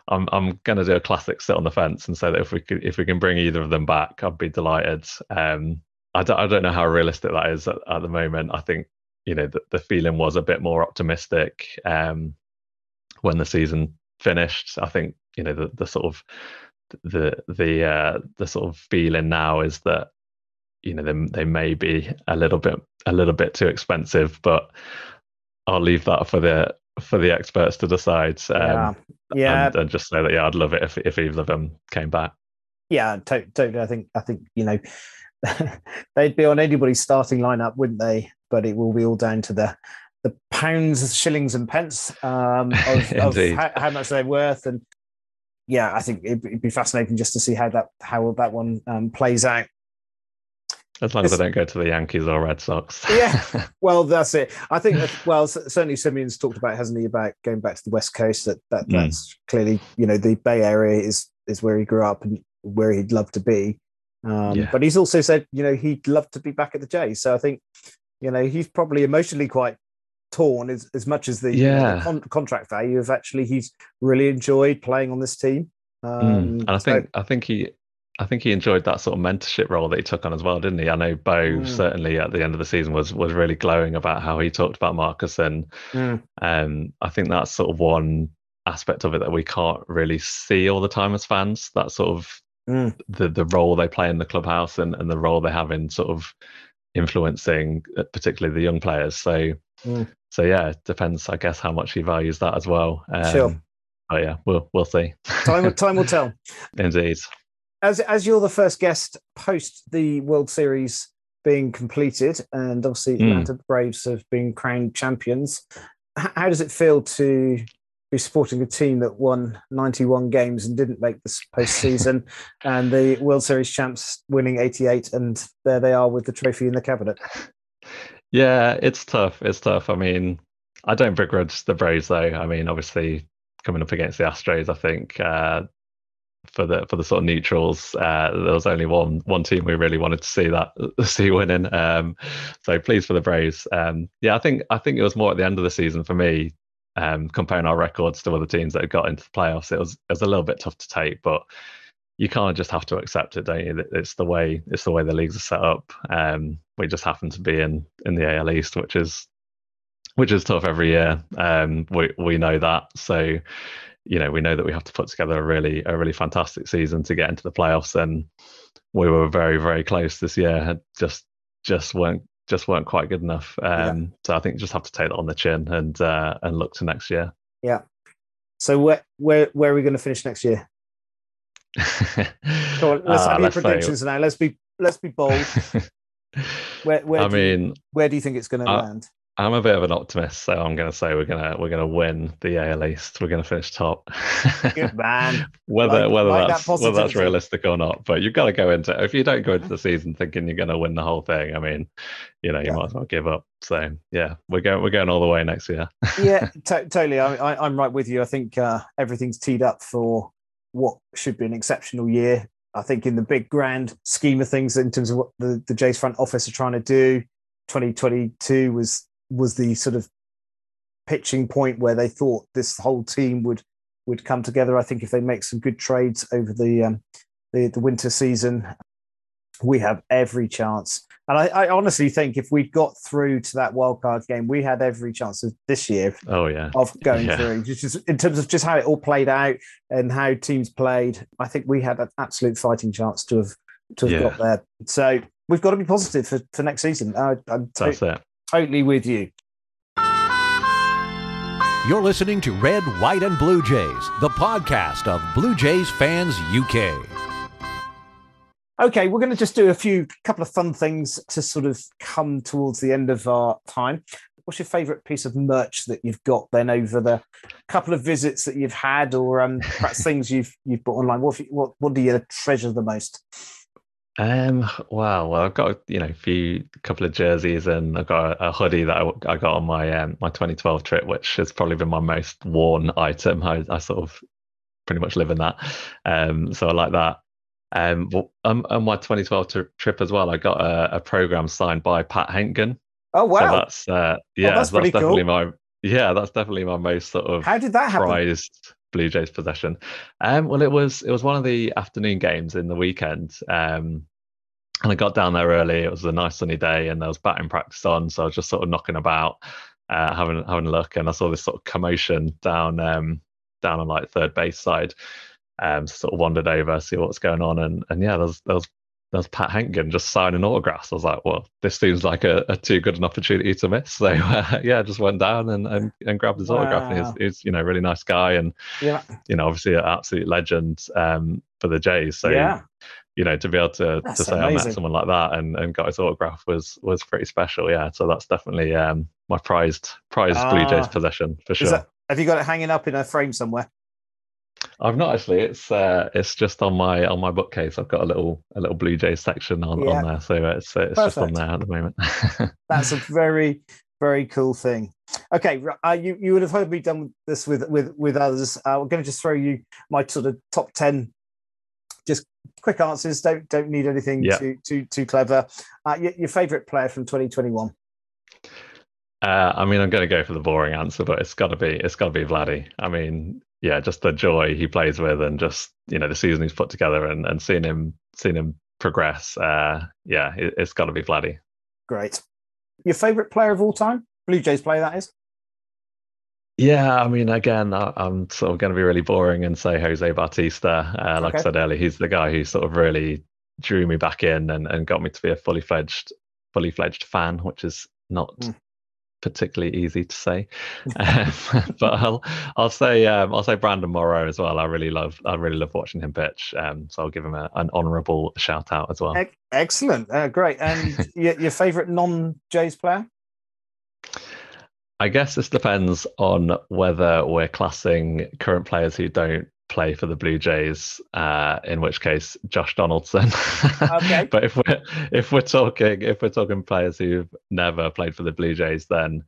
I'm I'm gonna do a classic sit on the fence and say that if we could, if we can bring either of them back, I'd be delighted. Um, I don't I don't know how realistic that is at, at the moment. I think, you know, the, the feeling was a bit more optimistic um, when the season finished. I think, you know, the, the sort of the the uh, the sort of feeling now is that, you know, they they may be a little bit a little bit too expensive, but I'll leave that for the for the experts to decide. Um, yeah, yeah. And, and just say that yeah, I'd love it if if either of them came back. Yeah, totally. I think I think you know they'd be on anybody's starting lineup, wouldn't they? But it will be all down to the. the pounds, shillings and pence um, of, of how, how much they're worth. And yeah, I think it'd, it'd be fascinating just to see how that how that one um, plays out. As long it's, as I don't go to the Yankees or Red Sox. Yeah, well, that's it. I think, well, certainly Simeon's talked about, hasn't he, about going back to the West Coast. That, that That's mm. clearly, you know, the Bay Area is is where he grew up and where he'd love to be. Um, yeah. But he's also said, you know, he'd love to be back at the Jays. So I think, you know, he's probably emotionally quite torn as, as much as the, yeah. you know, the con- contract value of actually he's really enjoyed playing on this team. Um, mm. And I think so, I think he I think he enjoyed that sort of mentorship role that he took on as well, didn't he? I know Bo mm. certainly at the end of the season was was really glowing about how he talked about Marcus, and mm. um, I think that's sort of one aspect of it that we can't really see all the time as fans. That sort of mm. the the role they play in the clubhouse and, and the role they have in sort of influencing particularly the young players. So. Mm. So yeah, it depends, I guess, how much he values that as well. Um, sure. Oh yeah, we'll we'll see. Time time will tell. Indeed. As as you're the first guest post the World Series being completed, and obviously mm. Atlanta Braves have been crowned champions, H- how does it feel to be supporting a team that won ninety-one games and didn't make this postseason, and the World Series champs winning eighty-eight, and there they are with the trophy in the cabinet? Yeah, it's tough. It's tough. I mean, I don't begrudge the Braves, though. I mean, obviously, coming up against the Astros, I think uh, for the for the sort of neutrals, uh, there was only one one team we really wanted to see that see winning. Um, so pleased for the Braves. Um, yeah, I think I think it was more at the end of the season for me. Um, comparing our records to other teams that had got into the playoffs, it was it was a little bit tough to take, but you kind of just have to accept it, don't you? It's the way it's the way the leagues are set up. Um, we just happen to be in in the A L East, which is which is tough every year. Um, we we know that, so you know we know that we have to put together a really a really fantastic season to get into the playoffs, and we were very very close this year. Just just weren't. just weren't quite good enough. Um, yeah. So I think just have to take that on the chin and uh, and look to next year. Yeah. So where where where are we going to finish next year? Go on, let's uh, have your predictions say, now. Let's be let's be bold. where where I do mean, you, where do you think it's going to I, land? I'm a bit of an optimist, so I'm going to say we're going to we're going to win the A L East. We're going to finish top. Good man. Whether like, whether like that's that whether that's realistic or not, but you've got to go into if you don't go into the season thinking you're going to win the whole thing. I mean, you know, you yeah. might as well give up. So yeah, we're going we're going all the way next year. yeah, to- totally. I, I, I'm right with you. I think uh, everything's teed up for what should be an exceptional year. I think in the big grand scheme of things, in terms of what the the Jays front office are trying to do, twenty twenty-two was. was the sort of pitching point where they thought this whole team would would come together. I think if they make some good trades over the um, the, the winter season, we have every chance. And I, I honestly think if we got through to that wildcard game, we had every chance of this year oh, yeah. of going yeah. through. Just, just in terms of just how it all played out and how teams played, I think we had an absolute fighting chance to have, to have yeah. got there. So we've got to be positive for, for next season. I, I'm t- That's it. Totally with you. You're listening to Red, White and Blue Jays, the podcast of Blue Jays Fans U K. Okay, we're going to just do a few couple of fun things to sort of come towards the end of our time. What's your favourite piece of merch that you've got then over the couple of visits that you've had, or um, perhaps things you've you've bought online? What what what do you treasure the most? Um. Wow. Well, I've got you know a few couple of jerseys, and I've got a, a hoodie that I, I got on my um, my twenty twelve trip, which has probably been my most worn item. I, I sort of pretty much live in that. Um. So I like that. Um. But on, on my twenty twelve t- trip as well, I got a, a program signed by Pat Hentgen. Oh wow. So that's uh. Yeah. Oh, that's so that's definitely cool. my yeah. That's definitely my most sort of. How did that happen? Prized Blue Jays possession. Um, well, it was it was one of the afternoon games in the weekend, um, and I got down there early. It was a nice sunny day, and there was batting practice on, so I was just sort of knocking about, uh, having having a look, and I saw this sort of commotion down um, down on like third base side. Um, sort of wandered over, see what's going on, and and yeah, there's there's there's Pat Hentgen just signing autographs. I was like, well, this seems like a, a too good an opportunity to miss. So uh, yeah, just went down and and, and grabbed his wow. autograph. And he's, he's you know really nice guy, and. Yeah. You know, obviously an absolute legend um, for the Jays. So, yeah. you know, to be able to, to say amazing. I met someone like that and, and got his autograph was was pretty special. Yeah, so that's definitely um, my prized prized ah. Blue Jays possession for sure. That, have you got it hanging up in a frame somewhere? I've not actually. It's uh, it's just on my on my bookcase. I've got a little a little Blue Jays section on, yeah. on there, so it's it's Perfect. Just on there at the moment. That's a very. Very cool thing. Okay, uh, you you would have heard me done this with with with others. Uh, I'm going to just throw you my sort of top ten, just quick answers. Don't don't need anything yeah. too too too clever. Uh, your, your favourite player from twenty twenty-one? Uh, I mean, I'm going to go for the boring answer, but it's got to be it's got to be Vladdy. I mean, yeah, just the joy he plays with, and just you know the season he's put together, and and seeing him seeing him progress. Uh, yeah, it, it's got to be Vladdy. Great. Your favourite player of all time? Blue Jays player, that is? Yeah, I mean, again, I, I'm sort of going to be really boring and say Jose Bautista. Uh, like okay. I said earlier, he's the guy who sort of really drew me back in and, and got me to be a fully fledged, fully fledged fan, which is not mm. particularly easy to say. um, but I'll I'll say um, I'll say Brandon Morrow as well. I really love I really love watching him pitch. Um, so I'll give him a, an honourable shout out as well. Ec- excellent, uh, great. And your, your favourite non-Jays player? I guess this depends on whether we're classing current players who don't play for the Blue Jays, uh, in which case Josh Donaldson. okay. But if we're if we're talking if we're talking players who've never played for the Blue Jays, then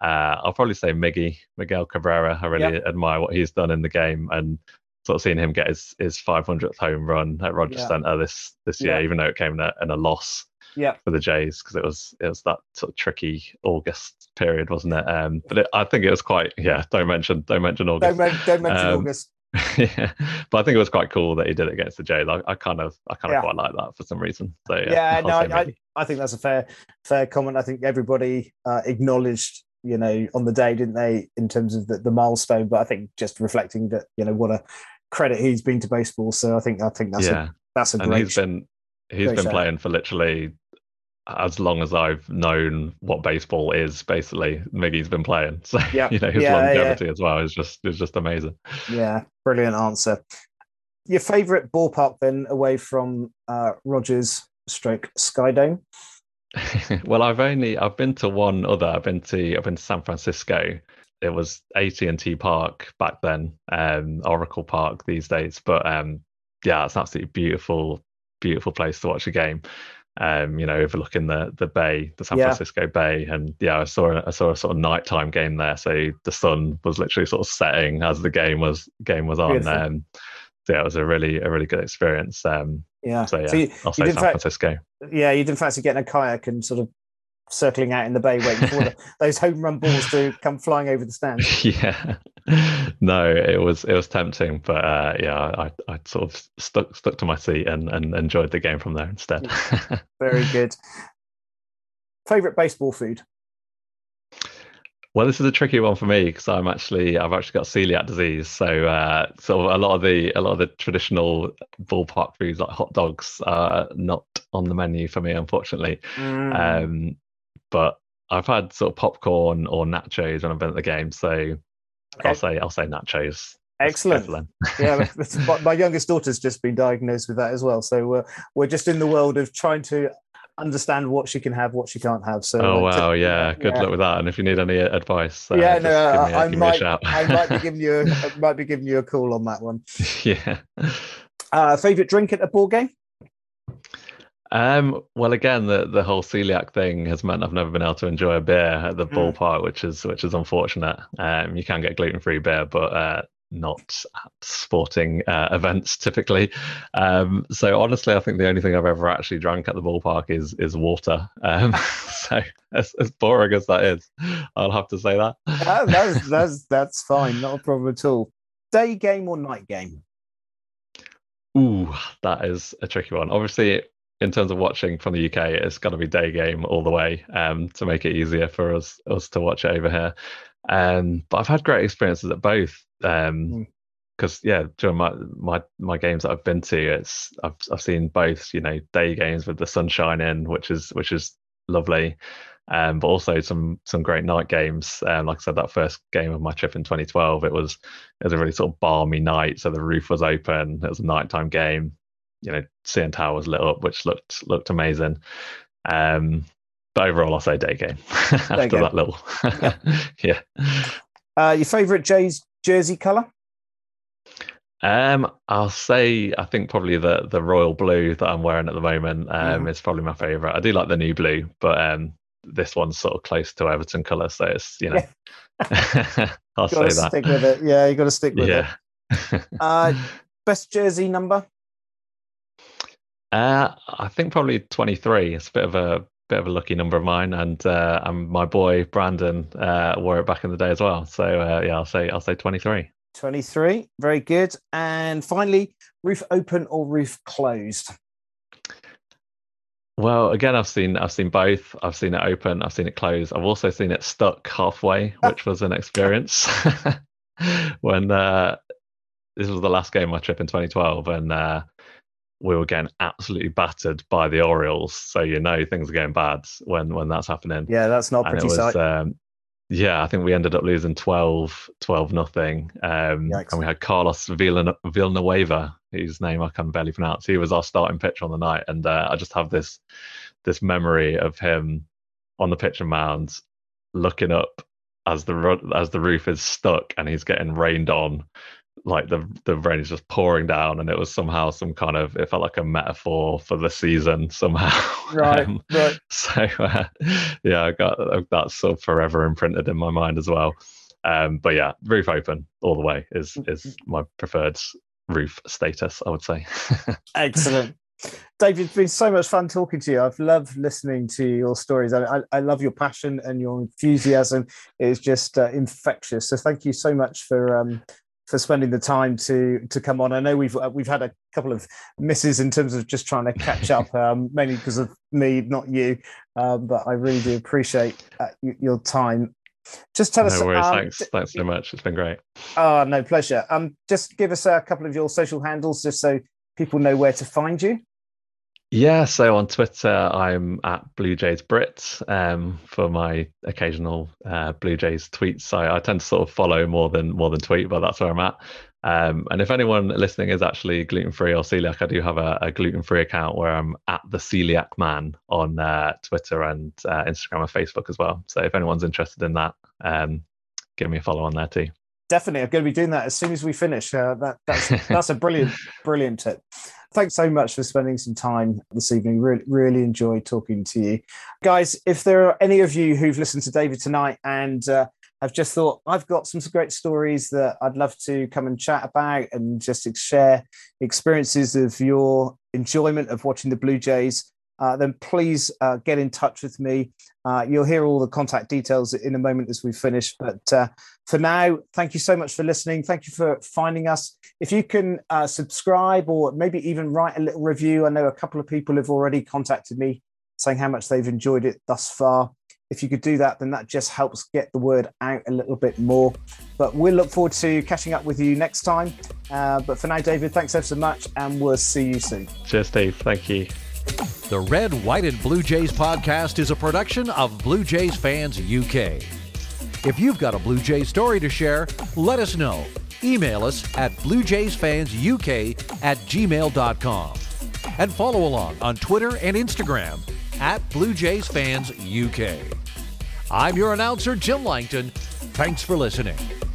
uh, I'll probably say Miggy Miguel Cabrera. I really yep. admire what he's done in the game, and sort of seeing him get his his five hundredth home run at Rogers yeah. Centre this this year, yeah. even though it came in a, in a loss yeah. for the Jays, because it was it was that sort of tricky August period, wasn't it? Um, but it, I think it was quite yeah. Don't mention don't mention August. Don't, don't mention um, August. yeah, but I think it was quite cool that he did it against the Jays. I, I kind of, I kind of yeah. quite like that for some reason. So yeah, yeah no, I, I, I think that's a fair, fair comment. I think everybody uh, acknowledged, you know, on the day, didn't they, in terms of the, the milestone? But I think just reflecting that, you know, what a credit he's been to baseball. So I think, I think that's yeah. a, that's a and great. He's been, he's been show. playing for literally as long as I've known what baseball is, basically. Miggy's been playing, so yeah. you know his yeah, longevity yeah. as well is just is just amazing. Yeah, brilliant answer. Your favourite ballpark then, away from uh, Rogers stroke Skydome? Well, I've only I've been to one other. I've been to I've been to San Francisco. It was A T and T Park back then, um, Oracle Park these days. But um, yeah, it's an absolutely beautiful, beautiful place to watch a game. Um, you know, overlooking the the bay, the San yeah. Francisco Bay, and yeah, I saw I saw a sort of nighttime game there. So the sun was literally sort of setting as the game was game was on. Um, so yeah, it was a really a really good experience. Um, yeah. So yeah, so you, I'll say San fa- Francisco. Yeah, you didn't fancy getting a kayak and sort of circling out in the bay waiting for the, those home run balls to come flying over the stands. Yeah. No, it was it was tempting, but uh, yeah, I, I sort of stuck stuck to my seat and, and enjoyed the game from there instead. Very good. Favorite baseball food? Well, this is a tricky one for me because I'm actually I've actually got celiac disease, so uh, so a lot of the a lot of the traditional ballpark foods like hot dogs are not on the menu for me, unfortunately. Mm. Um, but I've had sort of popcorn or nachos when I've been at the game, so. Okay. I'll say I'll say nachos. Excellent. Yeah, my youngest daughter's just been diagnosed with that as well. So we're we're just in the world of trying to understand what she can have, what she can't have. So oh wow, to, yeah, good yeah. luck with that. And if you need any advice, uh, yeah, no, uh, me, I might I might be giving you a, I might be giving you a call on that one. Yeah. Uh, favorite drink at a ball game? Um, well, again, the, the whole celiac thing has meant I've never been able to enjoy a beer at the mm. ballpark, which is which is unfortunate. Um, you can get gluten-free beer, but uh, not at sporting uh, events typically. Um, so honestly, I think the only thing I've ever actually drank at the ballpark is is water. Um, so as, as boring as that is, I'll have to say that. that that's, that's that's fine, not a problem at all. Day game or night game? Ooh, that is a tricky one. Obviously. In terms of watching from the U K, it's got to be day game all the way um, to make it easier for us us to watch it over here. Um, but I've had great experiences at both because um, mm. yeah, during my, my my games that I've been to, it's I've I've seen both. You know, day games with the sunshine in, which is which is lovely, um, but also some some great night games. Um, like I said, that first game of my trip in twenty twelve, it was it was a really sort of balmy night, so the roof was open. It was a nighttime game. You know, C N Tower was lit up, which looked looked amazing. Um, but overall, I'll say day game after day game. That little. yeah. yeah. Uh, your favourite Jays jersey colour? Um, I'll say I think probably the the royal blue that I'm wearing at the moment um, mm. is probably my favourite. I do like the new blue, but um, this one's sort of close to Everton colour, so it's you know. I'll you gotta say that. Stick with it. Yeah, you got to stick with yeah. it. Uh, best jersey number? Uh, I think probably twenty-three. It's a bit of a bit of a lucky number of mine, and uh, and my boy Brandon uh, wore it back in the day as well. So uh, yeah, I'll say I'll say twenty-three. twenty-three, very good. And finally, roof open or roof closed? Well, again, I've seen I've seen both. I've seen it open. I've seen it closed. I've also seen it stuck halfway, which was an experience when uh, this was the last game of my trip in twenty twelve, and. Uh, We were getting absolutely battered by the Orioles, so you know things are going bad when when that's happening. Yeah, that's not pretty sight. Um, yeah, I think we ended up losing twelve, twelve nothing, um, and we had Carlos Villan- Villanueva, whose name I can barely pronounce. He was our starting pitcher on the night, and uh, I just have this this memory of him on the pitching mound, looking up as the as the roof is stuck and he's getting rained on. Like the the rain is just pouring down, and it was somehow some kind of it felt like a metaphor for the season somehow. Right, um, right. So uh, yeah, I got that's sort of forever imprinted in my mind as well. Um, but yeah, roof open all the way is is my preferred roof status, I would say. Excellent. David, it's been so much fun talking to you. I've loved listening to your stories. I, I, I love your passion and your enthusiasm. It's just uh, infectious. So thank you so much for um, for spending the time to to come on. I know we've uh, we've had a couple of misses in terms of just trying to catch up, um, mainly because of me, not you. Uh, but I really do appreciate uh, your time. Just tell no us. No worries. Um, thanks. Thanks so much. It's been great. Oh, no, pleasure. Um, just give us a couple of your social handles, just so people know where to find you. Yeah, so on Twitter, I'm at Blue Jays Brit um, for my occasional uh, Blue Jays tweets. So I tend to sort of follow more than more than tweet, but that's where I'm at. Um, and if anyone listening is actually gluten-free or celiac, I do have a, a gluten-free account where I'm at the Celiac Man on uh, Twitter and uh, Instagram and Facebook as well. So if anyone's interested in that, um, give me a follow on there too. Definitely. I'm going to be doing that as soon as we finish. Uh, that, that's that's a brilliant, brilliant tip. Thanks so much for spending some time this evening. Really, really enjoyed talking to you. Guys, if there are any of you who've listened to David tonight and uh, have just thought, I've got some great stories that I'd love to come and chat about and just share experiences of your enjoyment of watching the Blue Jays, Uh, then please uh, get in touch with me. Uh, you'll hear all the contact details in a moment as we finish. But uh, for now, thank you so much for listening. Thank you for finding us. If you can uh, subscribe or maybe even write a little review. I know a couple of people have already contacted me saying how much they've enjoyed it thus far. If you could do that, then that just helps get the word out a little bit more. But we'll look forward to catching up with you next time. Uh, but for now, David, thanks ever so much, and we'll see you soon. Cheers, Steve. Thank you. The Red, White and Blue Jays podcast is a production of Blue Jays Fans U K. If you've got a Blue Jays story to share, let us know. Email us at blue jays fans u k at gmail dot com. And follow along on Twitter and Instagram at Blue Jays Fans U K. I'm your announcer, Jim Langton. Thanks for listening.